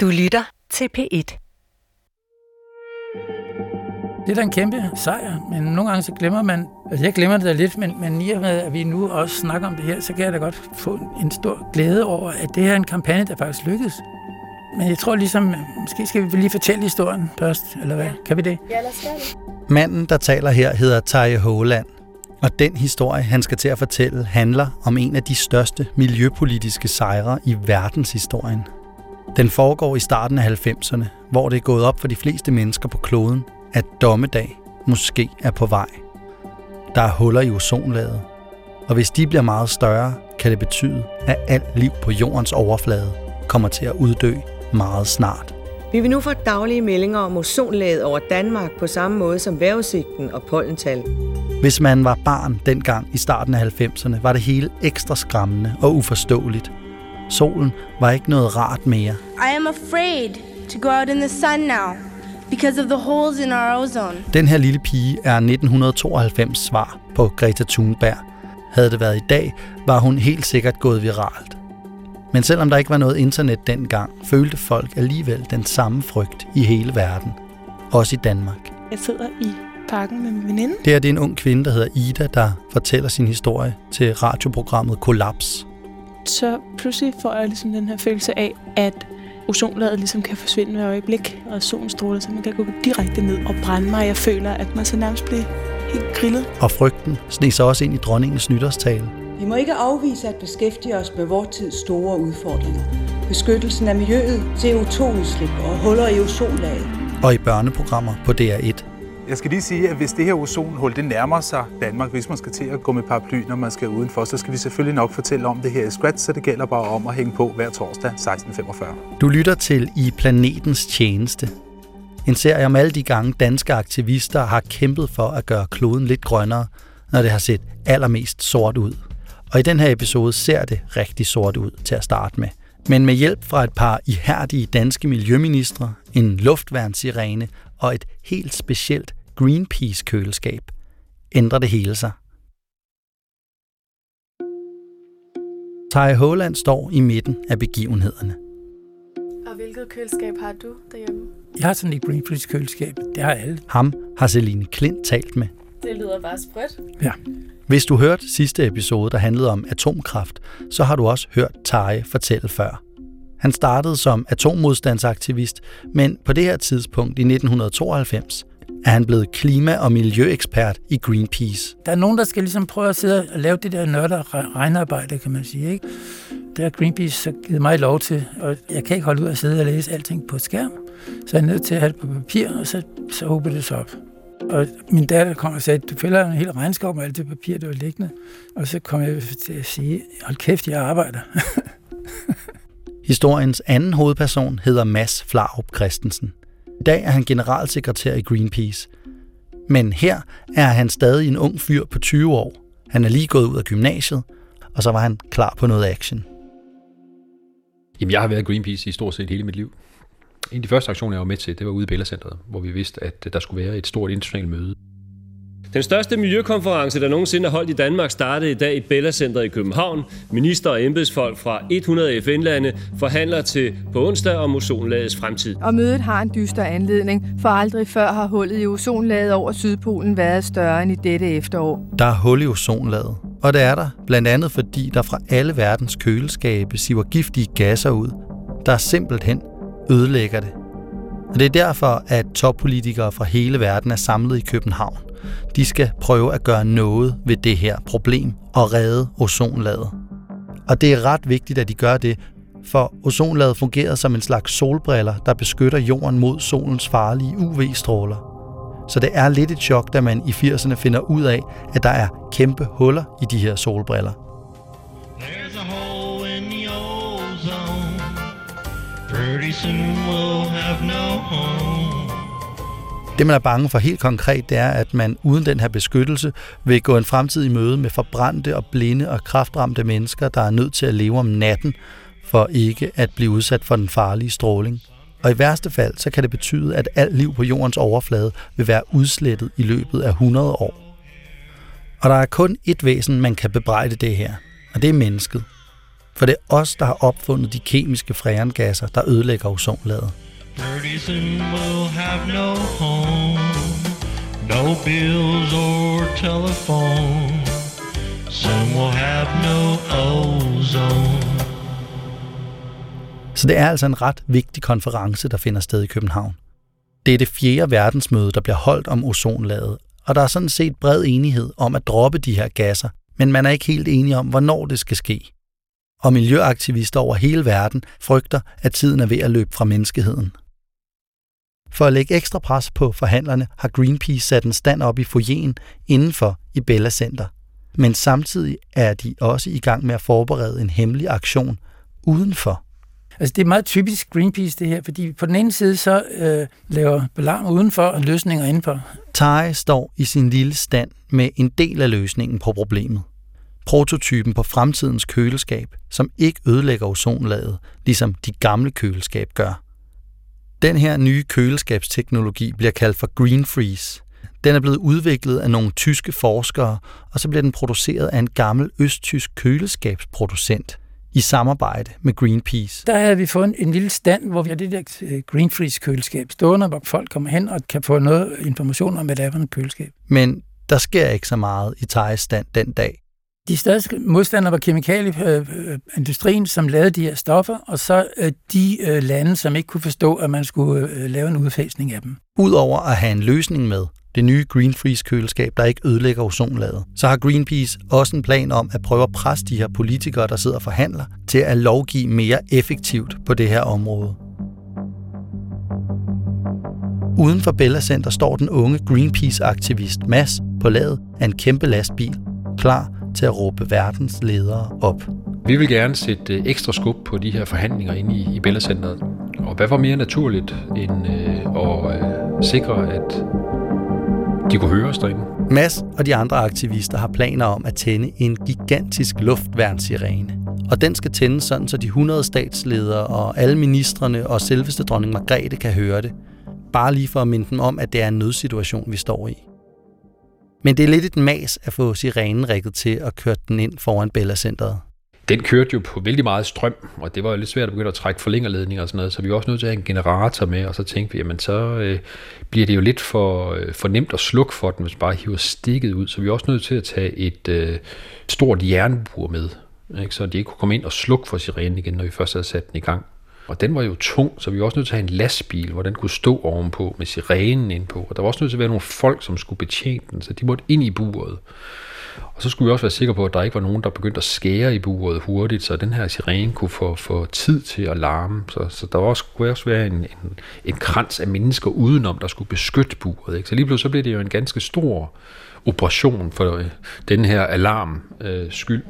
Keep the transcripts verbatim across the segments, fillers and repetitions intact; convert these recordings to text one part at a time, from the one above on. Du lytter til P et. Det er da en kæmpe sejr, men nogle gange så glemmer man, altså jeg glemmer det da lidt, men, men i og med, at vi nu også snakker om det her, så kan jeg da godt få en stor glæde over, at det her er en kampagne, der faktisk lykkedes. Men jeg tror ligesom, måske skal vi lige fortælle historien først, eller hvad? Ja. Kan vi det? Ja, lad os gøre det. Manden, der taler her, hedder Tage Høiland, og den historie, han skal til at fortælle, handler om en af de største miljøpolitiske sejre i verdenshistorien. Den foregår i starten af halvfemserne, hvor det er gået op for de fleste mennesker på kloden, at dommedag måske er på vej. Der er huller i ozonlaget, og hvis de bliver meget større, kan det betyde, at alt liv på jordens overflade kommer til at uddø meget snart. Vi vil nu få daglige meldinger om ozonlaget over Danmark på samme måde som vejrudsigten og pollental. Hvis man var barn dengang i starten af halvfemserne, var det hele ekstra skræmmende og uforståeligt. Solen var ikke noget rart mere. I am afraid to go out in the sun now because of the holes in our ozone. Den her lille pige er nitten tooghalvfems svar på Greta Thunberg. Havde det været i dag, var hun helt sikkert gået viralt. Men selvom der ikke var noget internet dengang, følte folk alligevel den samme frygt i hele verden. Også i Danmark. Jeg sidder i parken med min veninde. Det er det en ung kvinde, der hedder Ida, der fortæller sin historie til radioprogrammet Kollaps. Så pludselig får jeg ligesom den her følelse af, at ozonlaget ligesom kan forsvinde med øjeblik, og solstråler simpelthen kan gå direkte ned og brænde mig. Jeg føler, at man så nærmest bliver helt grillet. Og frygten sneg sig også ind i dronningens nytårstale. Vi må ikke afvise at beskæftige os med vor tids store udfordringer. Beskyttelsen af miljøet, C O to udslip og huller i ozonlaget. Og i børneprogrammer på D R et. Jeg skal lige sige, at hvis det her ozonhul, det nærmer sig Danmark, hvis man skal til at gå med paraply, når man skal udenfor, så skal vi selvfølgelig nok fortælle om det her i Scratch, så det gælder bare om at hænge på hver torsdag seksten femogfyrre. Du lytter til I Planetens Tjeneste. En serie om alle de gange danske aktivister har kæmpet for at gøre kloden lidt grønnere, når det har set allermest sort ud. Og i den her episode ser det rigtig sort ud til at starte med. Men med hjælp fra et par ihærdige danske miljøministre, en luftværnssirene og et helt specielt Greenpeace-køleskab ændrer det hele sig. Tage Høiland står i midten af begivenhederne. Og hvilket køleskab har du derhjemme? Jeg har sådan et Greenpeace-køleskab. Det har alle. Ham har Celine Klint talt med. Det lyder bare sprødt. Ja. Hvis du hørte sidste episode, der handlede om atomkraft, så har du også hørt Tage fortælle før. Han startede som atommodstandsaktivist, men på det her tidspunkt i nitten tooghalvfems er han blevet klima- og miljøekspert i Greenpeace. Der er nogen, der skal ligesom prøve at sidde og lave det der nørder-regnearbejde, kan man sige, ikke? Det har Greenpeace så givet mig lov til, og jeg kan ikke holde ud at sidde og læse alting på skærm, så jeg er nødt til at have det på papir, og så, så håber det så op. Og min datter kom og sagde, du fælder en hel regnskov med alt det papir, der var liggende. Og så kom jeg til at sige, hold kæft, jeg arbejder. Historiens anden hovedperson hedder Mads Flarup Christensen. I dag er han generalsekretær i Greenpeace. Men her er han stadig en ung fyr på tyve år. Han er lige gået ud af gymnasiet, og så var han klar på noget action. Jamen, jeg har været i Greenpeace i stort set hele mit liv. En af de første aktioner, jeg var med til, det var ude i Bella Center, hvor vi vidste, at der skulle være et stort internationalt møde. Den største miljøkonference, der nogensinde er holdt i Danmark, startede i dag i Bella Center i København. Minister og embedsfolk fra hundrede F N-lande forhandler til på onsdag om ozonlagets fremtid. Og mødet har en dyster anledning, for aldrig før har hullet i ozonlaget over Sydpolen været større end i dette efterår. Der er hul i ozonlaget, og det er der blandt andet fordi, der fra alle verdens køleskabe siver giftige gasser ud, der simpelthen ødelægger det. Og det er derfor, at toppolitikere fra hele verden er samlet i København. De skal prøve at gøre noget ved det her problem og redde ozonlaget. Og det er ret vigtigt, at de gør det, for ozonlaget fungerer som en slags solbriller, der beskytter jorden mod solens farlige U V-stråler. Så det er lidt et chok, da man i firserne finder ud af, at der er kæmpe huller i de her solbriller. Det, man er bange for helt konkret, det er, at man uden den her beskyttelse vil gå en fremtidig møde med forbrændte og blinde og kræftramte mennesker, der er nødt til at leve om natten for ikke at blive udsat for den farlige stråling. Og i værste fald, så kan det betyde, at alt liv på jordens overflade vil være udslettet i løbet af hundrede år. Og der er kun ét væsen, man kan bebrejde det her, og det er mennesket. For det er os, der har opfundet de kemiske freongasser, der ødelægger ozonlaget. Så det er altså en ret vigtig konference, der finder sted i København. Det er det fjerde verdensmøde, der bliver holdt om ozonlaget, og der er sådan set bred enighed om at droppe de her gasser, men man er ikke helt enige om, hvornår det skal ske. Og miljøaktivister over hele verden frygter, at tiden er ved at løbe fra menneskeheden. For at lægge ekstra pres på forhandlerne har Greenpeace sat en stand op i foyeren indenfor i Bella Center. Men samtidig er de også i gang med at forberede en hemmelig aktion udenfor. Altså det er meget typisk Greenpeace det her, fordi på den ene side så øh, laver alarm udenfor og løsninger indenfor. Tage står i sin lille stand med en del af løsningen på problemet. Prototypen på fremtidens køleskab, som ikke ødelægger ozonlaget, ligesom de gamle køleskab gør. Den her nye køleskabsteknologi bliver kaldt for Green Freeze. Den er blevet udviklet af nogle tyske forskere, og så bliver den produceret af en gammel østtysk køleskabsproducent i samarbejde med Greenpeace. Der havde vi fået en, en lille stand, hvor vi har det der Green Freeze køleskab stående, hvor folk kommer hen og kan få noget information om, hvad der er for en køleskab. Men der sker ikke så meget i Tages stand den dag. De største modstandere var kemikalieindustrien, som lavede de her stoffer, og så de lande, som ikke kunne forstå, at man skulle lave en udfasning af dem. Udover at have en løsning med det nye Green Freeze-køleskab, der ikke ødelægger ozonlaget, så har Greenpeace også en plan om at prøve at presse de her politikere, der sidder og forhandler, til at lovgive mere effektivt på det her område. Uden for Bella Center står den unge Greenpeace-aktivist Mads på ladet af en kæmpe lastbil, klar til at råbe verdens ledere op. Vi vil gerne sætte ekstra skub på de her forhandlinger inde i, i Bella Centeret. Og hvad var mere naturligt end øh, at øh, sikre, at de kunne høre os derinde? Mads og de andre aktivister har planer om at tænde en gigantisk luftværnssirene. Og den skal tændes sådan, så de hundrede statsledere og alle ministrene og selveste dronning Margrethe kan høre det. Bare lige for at minde dem om, at det er en nødsituation, vi står i. Men det er lidt et mas at få sirenen rigget til og køre den ind foran Bella Centeret. Den kørte jo på vældig meget strøm, og det var jo lidt svært at begynde at trække forlængerledninger og sådan noget, så vi var også nødt til at have en generator med, og så tænkte vi, jamen så øh, bliver det jo lidt for, øh, for nemt at slukke for den, hvis bare hiver stikket ud, så vi var også nødt til at tage et øh, stort jernbur med, ikke? Så de ikke kunne komme ind og slukke for sirenen igen, når vi først havde sat den i gang. Og den var jo tung, så vi var også nødt til at have en lastbil, hvor den kunne stå ovenpå med sirenen indpå. Og der var også nødt til at være nogle folk, som skulle betjene den, så de måtte ind i buret. Og så skulle vi også være sikre på, at der ikke var nogen, der begyndte at skære i buret hurtigt, så den her sirene kunne få, få tid til at larme. Så, så der var også, kunne også være en, en, en krans af mennesker udenom, der skulle beskytte buret. Ikke? Så lige pludselig så blev det jo en ganske stor operation for den her alarm øh, skyld.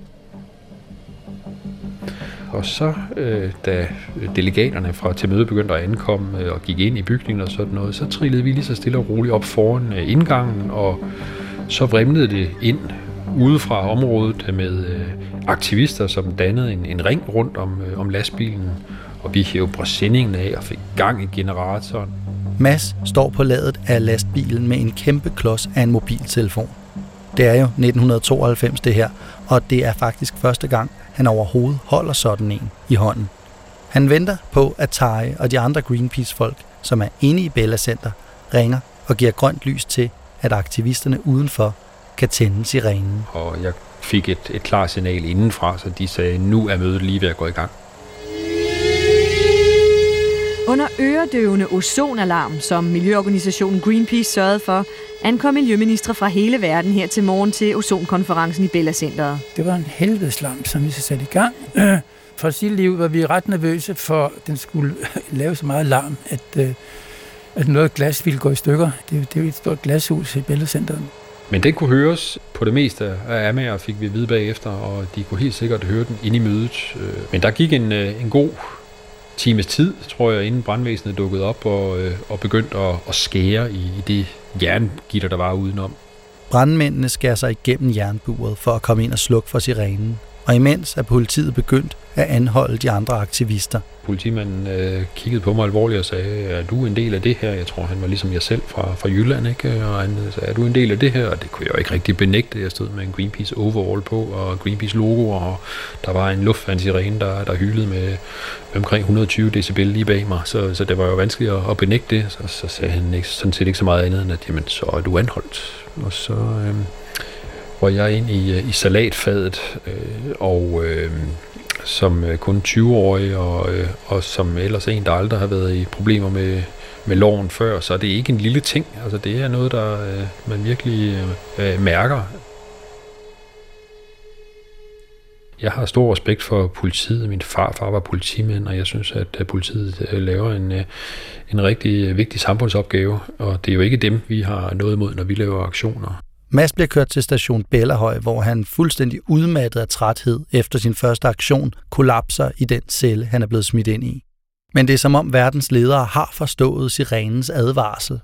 Og så, øh, da delegaterne fra til møde begyndte at ankomme øh, og gik ind i bygningen og sådan noget, så trillede vi lige så stille og roligt op foran øh, indgangen, og så vrimlede det ind ude fra området med øh, aktivister, som dannede en, en ring rundt om, øh, om lastbilen, og vi hævde præsendingen af og fik gang i generatoren. Mads står på ladet af lastbilen med en kæmpe klods af en mobiltelefon. Det er jo nitten tooghalvfems det her, og det er faktisk første gang, han overhovedet holder sådan en i hånden. Han venter på, at Tage og de andre Greenpeace-folk, som er inde i Bella Center, ringer og giver grønt lys til, at aktivisterne udenfor kan tænde sirenen. Og jeg fik et, et klart signal indenfra, så de sagde, nu er mødet lige ved at gå i gang. Under øredøvende ozonalarm, som miljøorganisationen Greenpeace sørgede for, ankom miljøministre fra hele verden her til morgen til ozonkonferencen i Bella Centeret. Det var en helvedeslarm, som vi så satte i gang. Øh, for sit liv var vi ret nervøse for, at den skulle lave så meget larm, at, øh, at noget glas ville gå i stykker. Det, det er et stort glashus i Bella Centeret. Men den kunne høres på det meste af amager, fik vi at vide bagefter, og de kunne helt sikkert høre den inde i mødet. Men der gik en, en god times tid, tror jeg, inden brandvæsenet dukkede op og, øh, og begyndte at, at skære i, i det jerngitter, der var udenom. Brandmændene skærer sig igennem jernburet for at komme ind og slukke for sirenen, og imens er politiet begyndt at anholde de andre aktivister. Politimanden øh, kiggede på mig alvorligt og sagde, er du en del af det her? Jeg tror, han var ligesom jeg selv fra, fra Jylland, ikke? Og han sagde, er du en del af det her? Og det kunne jeg jo ikke rigtig benægte. Jeg stod med en Greenpeace overall på og Greenpeace logo, og der var en luftvandsirene, der, der hylede med omkring et hundrede og tyve decibel lige bag mig, så, så det var jo vanskeligt at, at benægte det. Så, så sagde han ikke, sådan set ikke så meget andet end, at jamen, så er du anholdt. Og så øh, var jeg ind i, i salatfadet, øh, og... Øh, som kun tyve-årig, og, og som ellers en, der aldrig har været i problemer med, med loven før, så er det ikke en lille ting. Altså, det er noget, der man virkelig øh, mærker. Jeg har stor respekt for politiet. Min farfar var politimand, og jeg synes, at politiet laver en, en rigtig vigtig samfundsopgave, og det er jo ikke dem, vi har noget imod, når vi laver aktioner. Mads bliver kørt til station Bellahøj, hvor han fuldstændig udmattet af træthed efter sin første aktion kollapser i den celle, han er blevet smidt ind i. Men det er som om verdens ledere har forstået sirenens advarsel.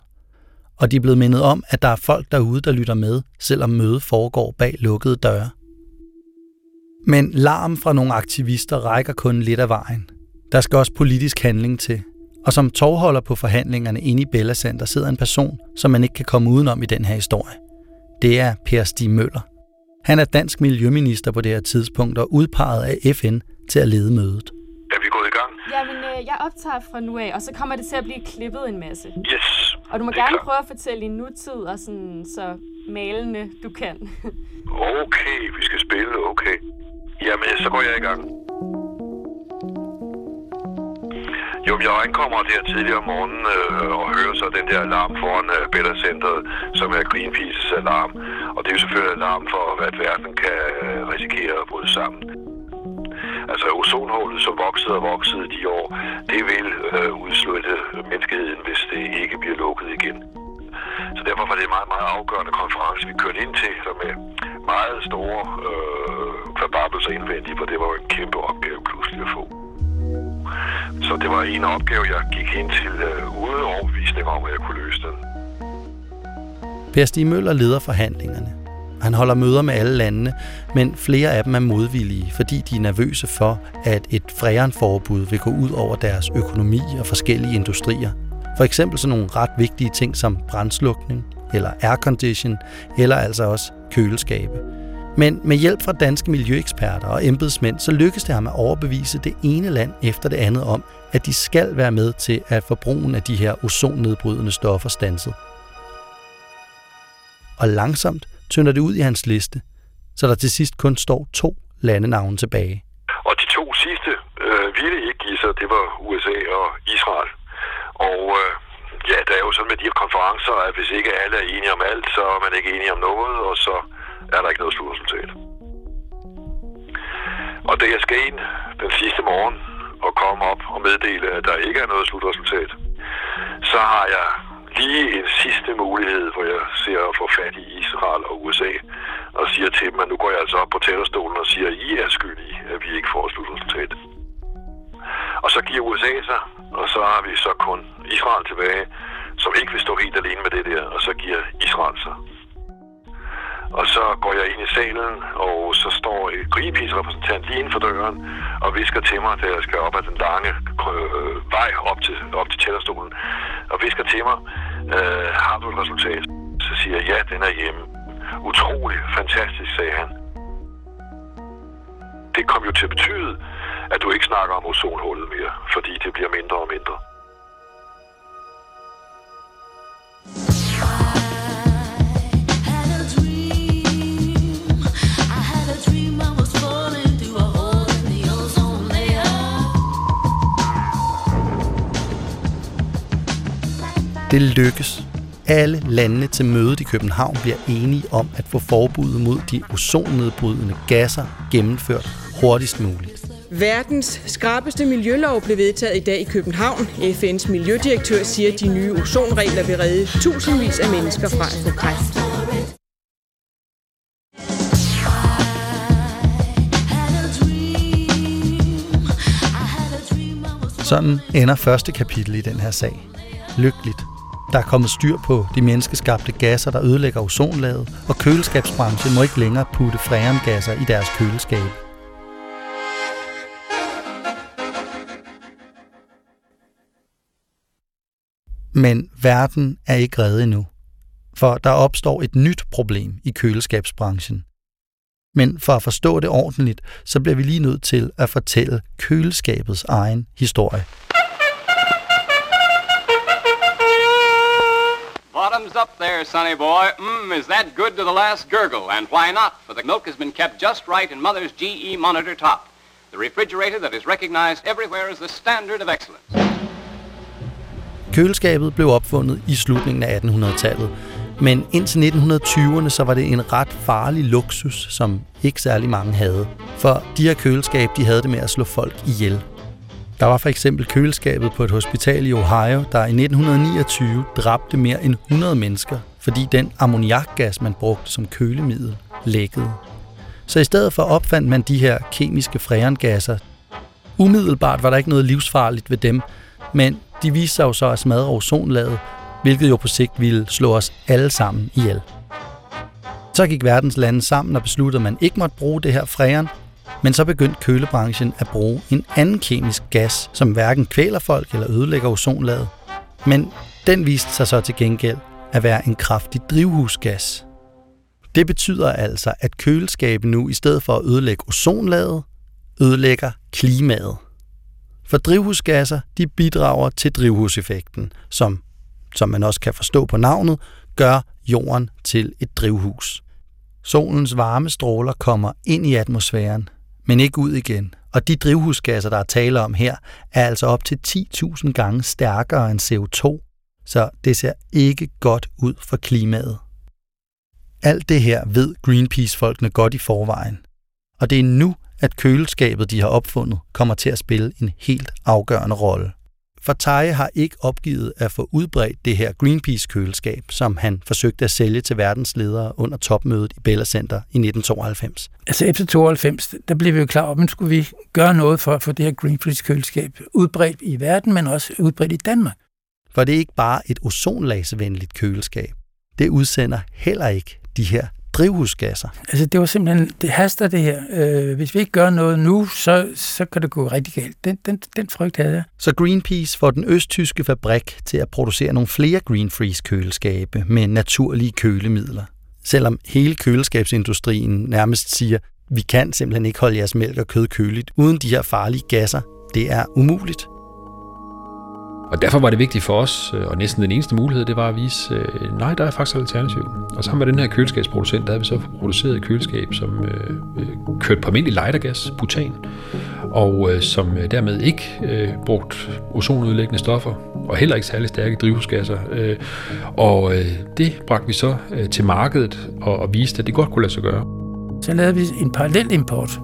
Og de er blevet mindet om, at der er folk derude, der lytter med, selvom mødet foregår bag lukkede døre. Men larm fra nogle aktivister rækker kun lidt af vejen. Der skal også politisk handling til. Og som tovholder på forhandlingerne inde i Bella Center sidder en person, som man ikke kan komme udenom i den her historie. Det er Per Stig Møller. Han er dansk miljøminister på det her tidspunkt og udpeget af F N til at lede mødet. Er vi gået i gang? Jamen, jeg optager fra nu af, og så kommer det til at blive klippet en masse. Yes. Og du må gerne klar. prøve at fortælle i nutid og sådan så malende du kan. Okay, vi skal spille, okay. Jamen, så går jeg i gang. Jo, jeg ankommer der tidligere om morgenen øh, og hører så den der alarm foran øh, Bella Centeret, som er Greenpeaces alarm. Og det er jo selvfølgelig alarm for, at verden kan øh, risikere at bryde sammen. Altså ozonhullet, som voksede og voksede de år, det vil øh, udslette menneskeheden, hvis det ikke bliver lukket igen. Så derfor var det en meget, meget afgørende konference, vi kørte ind til, med meget store øh, kvababelser indvendige, for det var jo en kæmpe opgave pludselig at få. Så det var en opgave, jeg gik ind til øh, uden overbevisning om, at jeg kunne løse den. Per Stig Møller leder forhandlingerne. Han holder møder med alle landene, men flere af dem er modvillige, fordi de er nervøse for, at et forbud vil gå ud over deres økonomi og forskellige industrier. For eksempel sådan nogle ret vigtige ting som brandslukning, eller aircondition, eller altså også køleskabe. Men med hjælp fra danske miljøeksperter og embedsmænd, så lykkes det ham at overbevise det ene land efter det andet om, at de skal være med til at forbrugen af de her ozonnedbrydende stoffer standset. Og langsomt tynder det ud i hans liste, så der til sidst kun står to landenavne tilbage. Og de to sidste øh, ville ikke give sig, det var U S A og Israel. Og øh, ja, der er jo sådan med de her konferencer, at hvis ikke alle er enige om alt, så er man ikke enige om noget, og så er der ikke noget slutresultat. Og da jeg skal ind den sidste morgen og komme op og meddele, at der ikke er noget slutresultat, så har jeg lige en sidste mulighed, hvor jeg ser at få fat i Israel og U S A og siger til dem, at nu går jeg altså op på talerstolen og siger, at I er skyldige, at vi ikke får et slutresultat. Og så giver U S A sig, og så har vi så kun Israel tilbage, som ikke vil stå helt alene med det der, og så giver Israel sig. Og så går jeg ind i salen, og så står et Greenpeace-repræsentant lige inden for døren og visker til mig, da jeg skal op ad den lange øh, vej op til, op til talerstolen, og visker til mig, øh, har du et resultat? Så siger jeg, ja, den er hjemme. Utrolig fantastisk, sagde han. Det kom jo til at betyde, at du ikke snakker om ozonhullet mere, fordi det bliver mindre og mindre. Det lykkes. Alle landene til mødet i København bliver enige om at få forbuddet mod de ozonnedbrydende gasser gennemført hurtigst muligt. Verdens skrappeste miljølov blev vedtaget i dag i København. F N's miljødirektør siger, at de nye ozonregler vil redde tusindvis af mennesker fra at få kræft. Sådan ender første kapitel i den her sag. Lykkeligt. Der er kommet styr på de menneskeskabte gasser, der ødelægger ozonlaget, og køleskabsbranchen må ikke længere putte freongasser i deres køleskabe. Men verden er ikke reddet endnu, for der opstår et nyt problem i køleskabsbranchen. Men for at forstå det ordentligt, så bliver vi lige nødt til at fortælle køleskabets egen historie. Bottoms up there, sonny boy. Mmm, is that good to the last gurgle? And why not? For the milk has been kept just right in Mother's G E Monitor Top. The refrigerator that is recognized everywhere as the standard of excellence. Køleskabet blev opfundet i slutningen af attenhundredetallet, men indtil nitten tyverne så var det en ret farlig luksus, som ikke særlig mange havde. For de her køleskab, de havde det med at slå folk ihjel. Der var for eksempel køleskabet på et hospital i Ohio, der i nitten niogtyve dræbte mere end hundrede mennesker, fordi den ammoniakgas, man brugte som kølemiddel, lækkede. Så i stedet for opfandt man de her kemiske freongasser. Umiddelbart var der ikke noget livsfarligt ved dem, men de viste sig jo så at smadre ozonlaget, hvilket jo på sigt ville slå os alle sammen ihjel. Så gik verdens lande sammen og besluttede, at man ikke måtte bruge det her freon, men så begyndte kølebranchen at bruge en anden kemisk gas, som hverken kvæler folk eller ødelægger ozonlaget. Men den viste sig så til gengæld at være en kraftig drivhusgas. Det betyder altså, at køleskabet nu i stedet for at ødelægge ozonlaget, ødelægger klimaet. For drivhusgasser, de bidrager til drivhuseffekten, som, som man også kan forstå på navnet, gør jorden til et drivhus. Solens varme stråler kommer ind i atmosfæren, men ikke ud igen. Og de drivhusgasser, der er tale om her, er altså op til ti tusind gange stærkere end C O to, så det ser ikke godt ud for klimaet. Alt det her ved Greenpeace-folkene godt i forvejen. Og det er nu, at køleskabet, de har opfundet, kommer til at spille en helt afgørende rolle. For Tage har ikke opgivet at få udbredt det her Greenpeace-køleskab, som han forsøgte at sælge til verdensledere under topmødet i Bella Center i nitten tooghalvfems. Altså efter tooghalvfems, der blev vi jo klar op, at skulle vi gøre noget for at få det her Greenpeace-køleskab udbredt i verden, men også udbredt i Danmark. For det er ikke bare et ozonlagsvenligt køleskab. Det udsender heller ikke de her drivhusgasser. Altså det var simpelthen, det haster det her. Øh, hvis vi ikke gør noget nu, så, så kan det gå rigtig galt. Den, den, den frygt havde jeg. Så Greenpeace får den østtyske fabrik til at producere nogle flere Green Freeze køleskabe med naturlige kølemidler. Selvom hele køleskabsindustrien nærmest siger, vi kan simpelthen ikke holde jeres mælk og kød køligt uden de her farlige gasser. Det er umuligt. Og derfor var det vigtigt for os, og næsten den eneste mulighed, det var at vise, øh, nej, der er faktisk alternativ. Og sammen med den her køleskabsproducent, der havde vi så produceret et køleskab, som øh, kørte på almindelig lightergas, butan, og øh, som dermed ikke øh, brugte ozonudlæggende stoffer, og heller ikke særlig stærke drivhusgasser. Øh, og øh, det bragte vi så øh, til markedet og, og viste, at det godt kunne lade sig gøre. Så lavede vi en parallel import,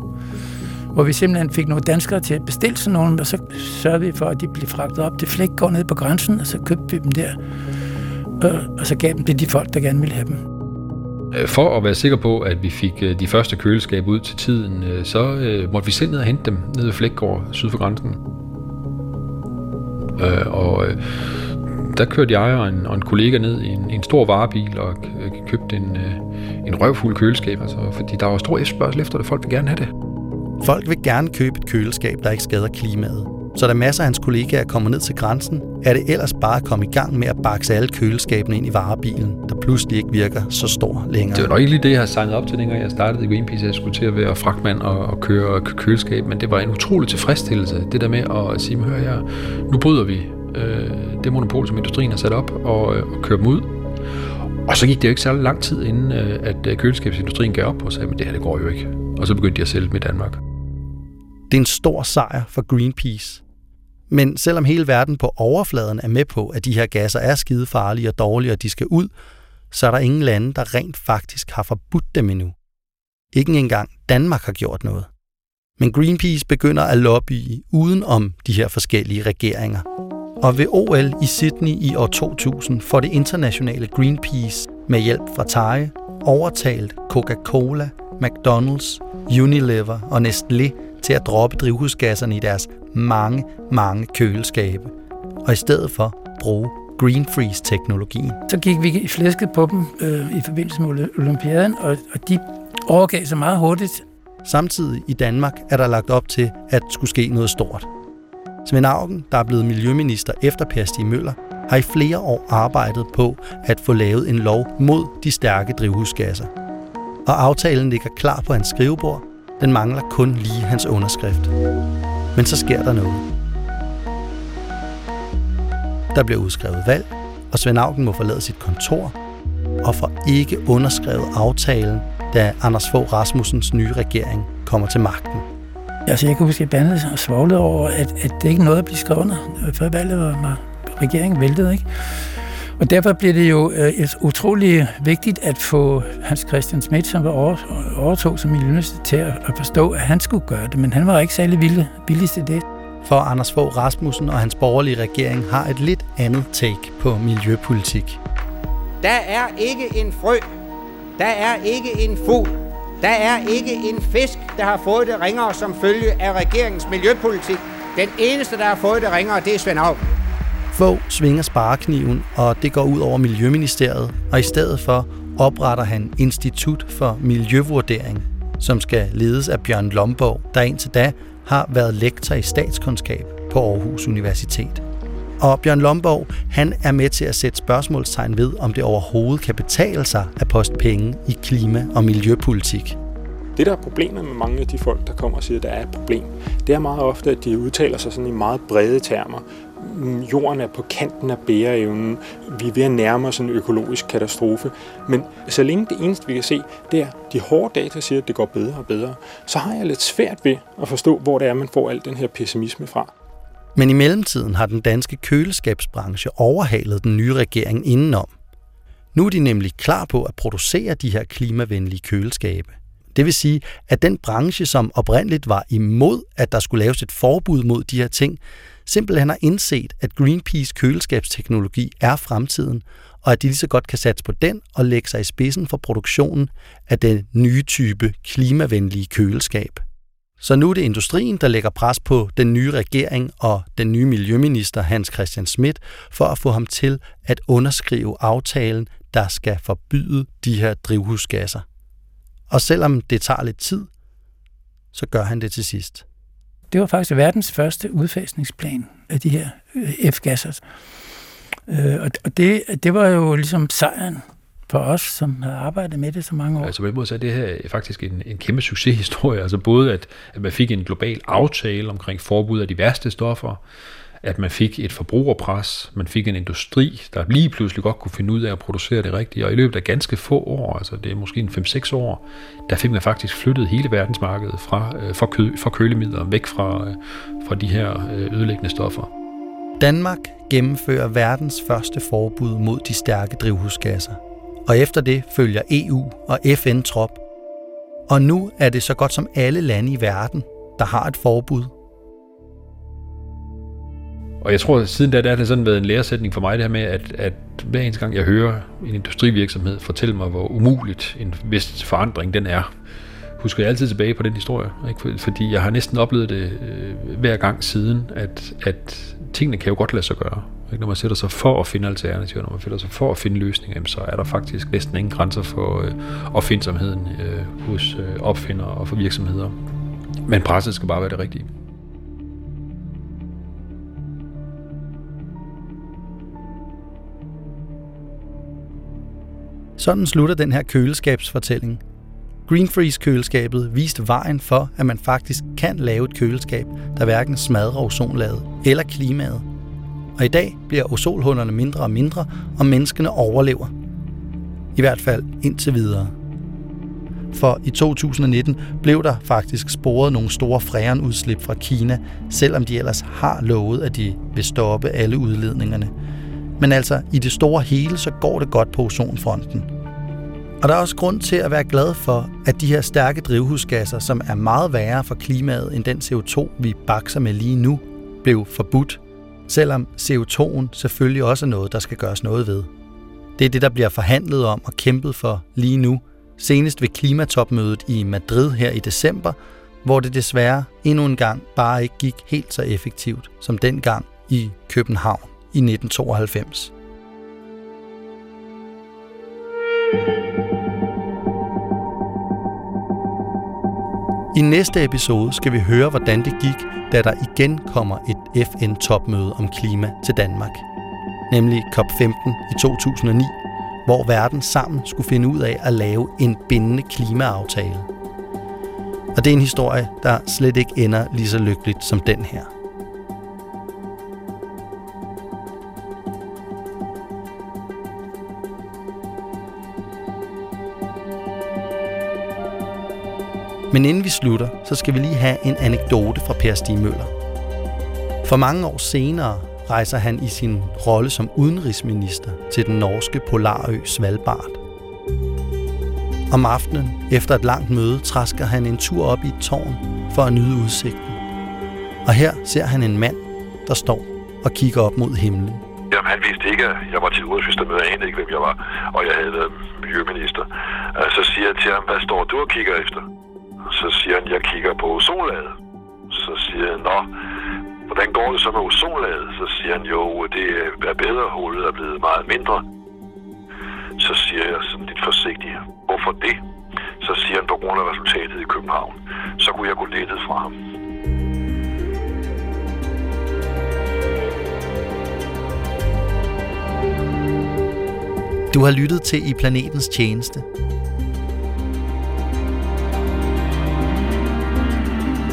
hvor vi simpelthen fik nogle danskere til at bestille sådan nogle, og så sørgede vi for, at de blev fragtet op til Fleggaard ned på grænsen, og så købte vi dem der, og så gav dem til de folk, der gerne ville have dem. For at være sikker på, at vi fik de første køleskaber ud til tiden, så måtte vi selv ned og hente dem ned ved Fleggaard syd for grænsen. Og der kørte jeg og en, og en kollega ned i en, en stor varebil og købte en, en røvfuld køleskab, altså, fordi der var stor efterspørgsel efter det, folk ville gerne have det. Folk vil gerne købe et køleskab, der ikke skader klimaet. Så da masser af hans kollegaer kommer ned til grænsen, er det ellers bare at komme i gang med at bakse alle køleskabene ind i varebilen, der pludselig ikke virker så stor længere. Det var nok ikke lige det, jeg havde signet op til, dengang jeg startede i Greenpeace. Jeg skulle til at være fragtmand og, og køre køleskab, men det var en utrolig tilfredsstillelse, det der med at sige, hør her, nu bryder vi øh, det monopol, som industrien har sat op, og, øh, og kører dem ud. Og så gik det jo ikke særlig lang tid, inden øh, at køleskabsindustrien gav op og sagde, men det her det går jo ikke. Og så begyndte de at sælge dem i Danmark. Det er en stor sejr for Greenpeace. Men selvom hele verden på overfladen er med på, at de her gasser er skidefarlige og dårlige, og de skal ud, så er der ingen lande, der rent faktisk har forbudt dem endnu. Ikke engang Danmark har gjort noget. Men Greenpeace begynder at lobbye uden om de her forskellige regeringer. Og ved O L i Sydney i år to tusind får det internationale Greenpeace med hjælp fra Tage overtalt Coca-Cola, McDonalds, Unilever og Nestlé til at droppe drivhusgasserne i deres mange, mange køleskabe, og i stedet for bruge Green Freeze-teknologien. Så gik vi i flæsket på dem øh, i forbindelse med Olympiaden, og, og de overgav sig meget hurtigt. Samtidig i Danmark er der lagt op til, at skulle ske noget stort. Svend Auken, der er blevet miljøminister efter Per Stig Møller, har i flere år arbejdet på at få lavet en lov mod de stærke drivhusgasser. Og aftalen ligger klar på hans skrivebord. Den mangler kun lige hans underskrift. Men så sker der noget. Der bliver udskrevet valg, og Svend Auken må forlade sit kontor og får ikke underskrevet aftalen, da Anders Fogh Rasmussens nye regering kommer til magten. Altså, jeg kunne måske bandet og svoglet over, at, at det ikke er noget at blive skrevet under, før valget var regeringen væltet, ikke? Og derfor blev det jo øh, utrolig vigtigt at få Hans Christian Schmidt, som var over, overtog som miljøminister, til at, at forstå, at han skulle gøre det, men han var ikke særlig villig, villig til det. For Anders Fogh Rasmussen og hans borgerlige regering har et lidt andet take på miljøpolitik. Der er ikke en frø, der er ikke en fugl, der er ikke en fisk, der har fået det ringere som følge af regeringens miljøpolitik. Den eneste, der har fået det ringere, det er Svend Auken. Fogh svinger sparekniven, og det går ud over Miljøministeriet, og i stedet for opretter han Institut for Miljøvurdering, som skal ledes af Bjørn Lomborg, der indtil da har været lektor i statskundskab på Aarhus Universitet. Og Bjørn Lomborg, han er med til at sætte spørgsmålstegn ved, om det overhovedet kan betale sig at poste penge i klima- og miljøpolitik. Det, der er problemet med mange af de folk, der kommer og siger, at der er et problem, det er meget ofte, at de udtaler sig sådan i meget brede termer. Jorden er på kanten af bæreevnen, vi er ved at nærme os en økologisk katastrofe. Men så længe det eneste, vi kan se, det er, de hårde data siger, at det går bedre og bedre, så har jeg lidt svært ved at forstå, hvor det er, man får al den her pessimisme fra. Men i mellemtiden har den danske køleskabsbranche overhalet den nye regering indenom. Nu er de nemlig klar på at producere de her klimavenlige køleskabe. Det vil sige, at den branche, som oprindeligt var imod, at der skulle laves et forbud mod de her ting, simpelthen har indset, at Greenpeace køleskabsteknologi er fremtiden, og at de lige så godt kan satse på den og lægge sig i spidsen for produktionen af den nye type klimavenlige køleskab. Så nu er det industrien, der lægger pres på den nye regering og den nye miljøminister Hans Christian Schmidt for at få ham til at underskrive aftalen, der skal forbyde de her drivhusgasser. Og selvom det tager lidt tid, så gør han det til sidst. Det var faktisk verdens første udfasningsplan af de her F-gasser. Og det, det var jo ligesom sejren for os, som har arbejdet med det så mange år. Altså på den måde så er det her faktisk en, en kæmpe succeshistorie. Altså både at, at man fik en global aftale omkring forbud af de værste stoffer, at man fik et forbrugerpres, man fik en industri, der lige pludselig godt kunne finde ud af at producere det rigtige, og i løbet af ganske få år, altså det er måske en fem seks år, der fik man faktisk flyttet hele verdensmarkedet fra, fra, kø, fra kølemidler væk fra, fra de her ødelæggende stoffer. Danmark gennemfører verdens første forbud mod de stærke drivhusgasser, og efter det følger E U og F N trop. Og nu er det så godt som alle lande i verden, der har et forbud. Og jeg tror, at siden da, der har det sådan været en læresætning for mig, det her med, at, at hver eneste gang, jeg hører en industrivirksomhed fortælle mig, hvor umuligt en vis forandring den er, husker jeg altid tilbage på den historie. Ikke? Fordi jeg har næsten oplevet det øh, hver gang siden, at, at tingene kan jo godt lade sig gøre. Ikke? Når man sætter sig for at finde alternativer, når man sætter sig for at finde løsninger, så er der faktisk næsten ingen grænser for øh, opfindsomheden øh, hos øh, opfindere og for virksomheder. Men presset skal bare være det rigtige. Sådan slutter den her køleskabsfortælling. Green Freeze-køleskabet viste vejen for, at man faktisk kan lave et køleskab, der hverken smadrer ozonlaget eller klimaet. Og i dag bliver ozonhullerne mindre og mindre, og menneskene overlever. I hvert fald indtil videre. For i to tusind nitten blev der faktisk sporet nogle store freonudslip fra Kina, selvom de ellers har lovet, at de vil stoppe alle udledningerne. Men altså, i det store hele, så går det godt på ozonfronten. Og der er også grund til at være glad for, at de her stærke drivhusgasser, som er meget værre for klimaet end den C O to, vi bakser med lige nu, blev forbudt. Selvom C O to'en selvfølgelig også er noget, der skal gøres noget ved. Det er det, der bliver forhandlet om og kæmpet for lige nu. Senest ved klimatopmødet i Madrid her i december, hvor det desværre endnu en gang bare ikke gik helt så effektivt som dengang i København i nitten tooghalvfems. I næste episode skal vi høre, hvordan det gik, da der igen kommer et F N-topmøde om klima til Danmark. nemlig C O P femten i to tusind og ni, hvor verden sammen skulle finde ud af at lave en bindende klimaaftale. Og det er en historie, der slet ikke ender lige så lykkeligt som den her. Men inden vi slutter, så skal vi lige have en anekdote fra Per Stig Møller. For mange år senere rejser han i sin rolle som udenrigsminister til den norske polarø Svalbard. Om aftenen, efter et langt møde, træsker han en tur op i et tårn for at nyde udsigten. Og her ser han en mand, der står og kigger op mod himlen. Jamen, han vidste ikke, at jeg var til udenrigsministermøde, jeg anede ikke, hvem jeg var, og jeg havde været miljøminister. Så siger jeg til ham, hvad står du og kigger efter? Så siger han, jeg kigger på ozonlaget. Så siger han, nå, hvordan går det så med ozonlaget? Så siger han, jo, det er bedre, hullet er blevet meget mindre. Så siger jeg sådan lidt forsigtigt, hvorfor det? Så siger han, på grund af resultatet i København. Så kunne jeg gå lettet fra ham. Du har lyttet til I Planetens Tjeneste.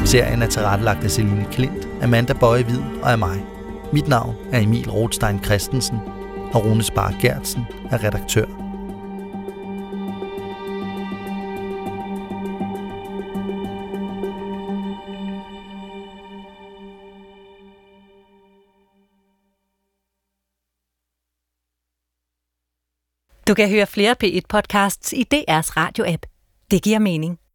Serien er tilrettelagt af Celine Klint, Amanda Bøje-Hvid og af mig. Mit navn er Emil Rortstein Christensen, og Rune Spart-Gertsen er redaktør. Du kan høre flere P et podcasts i D R's radio-app. Det giver mening.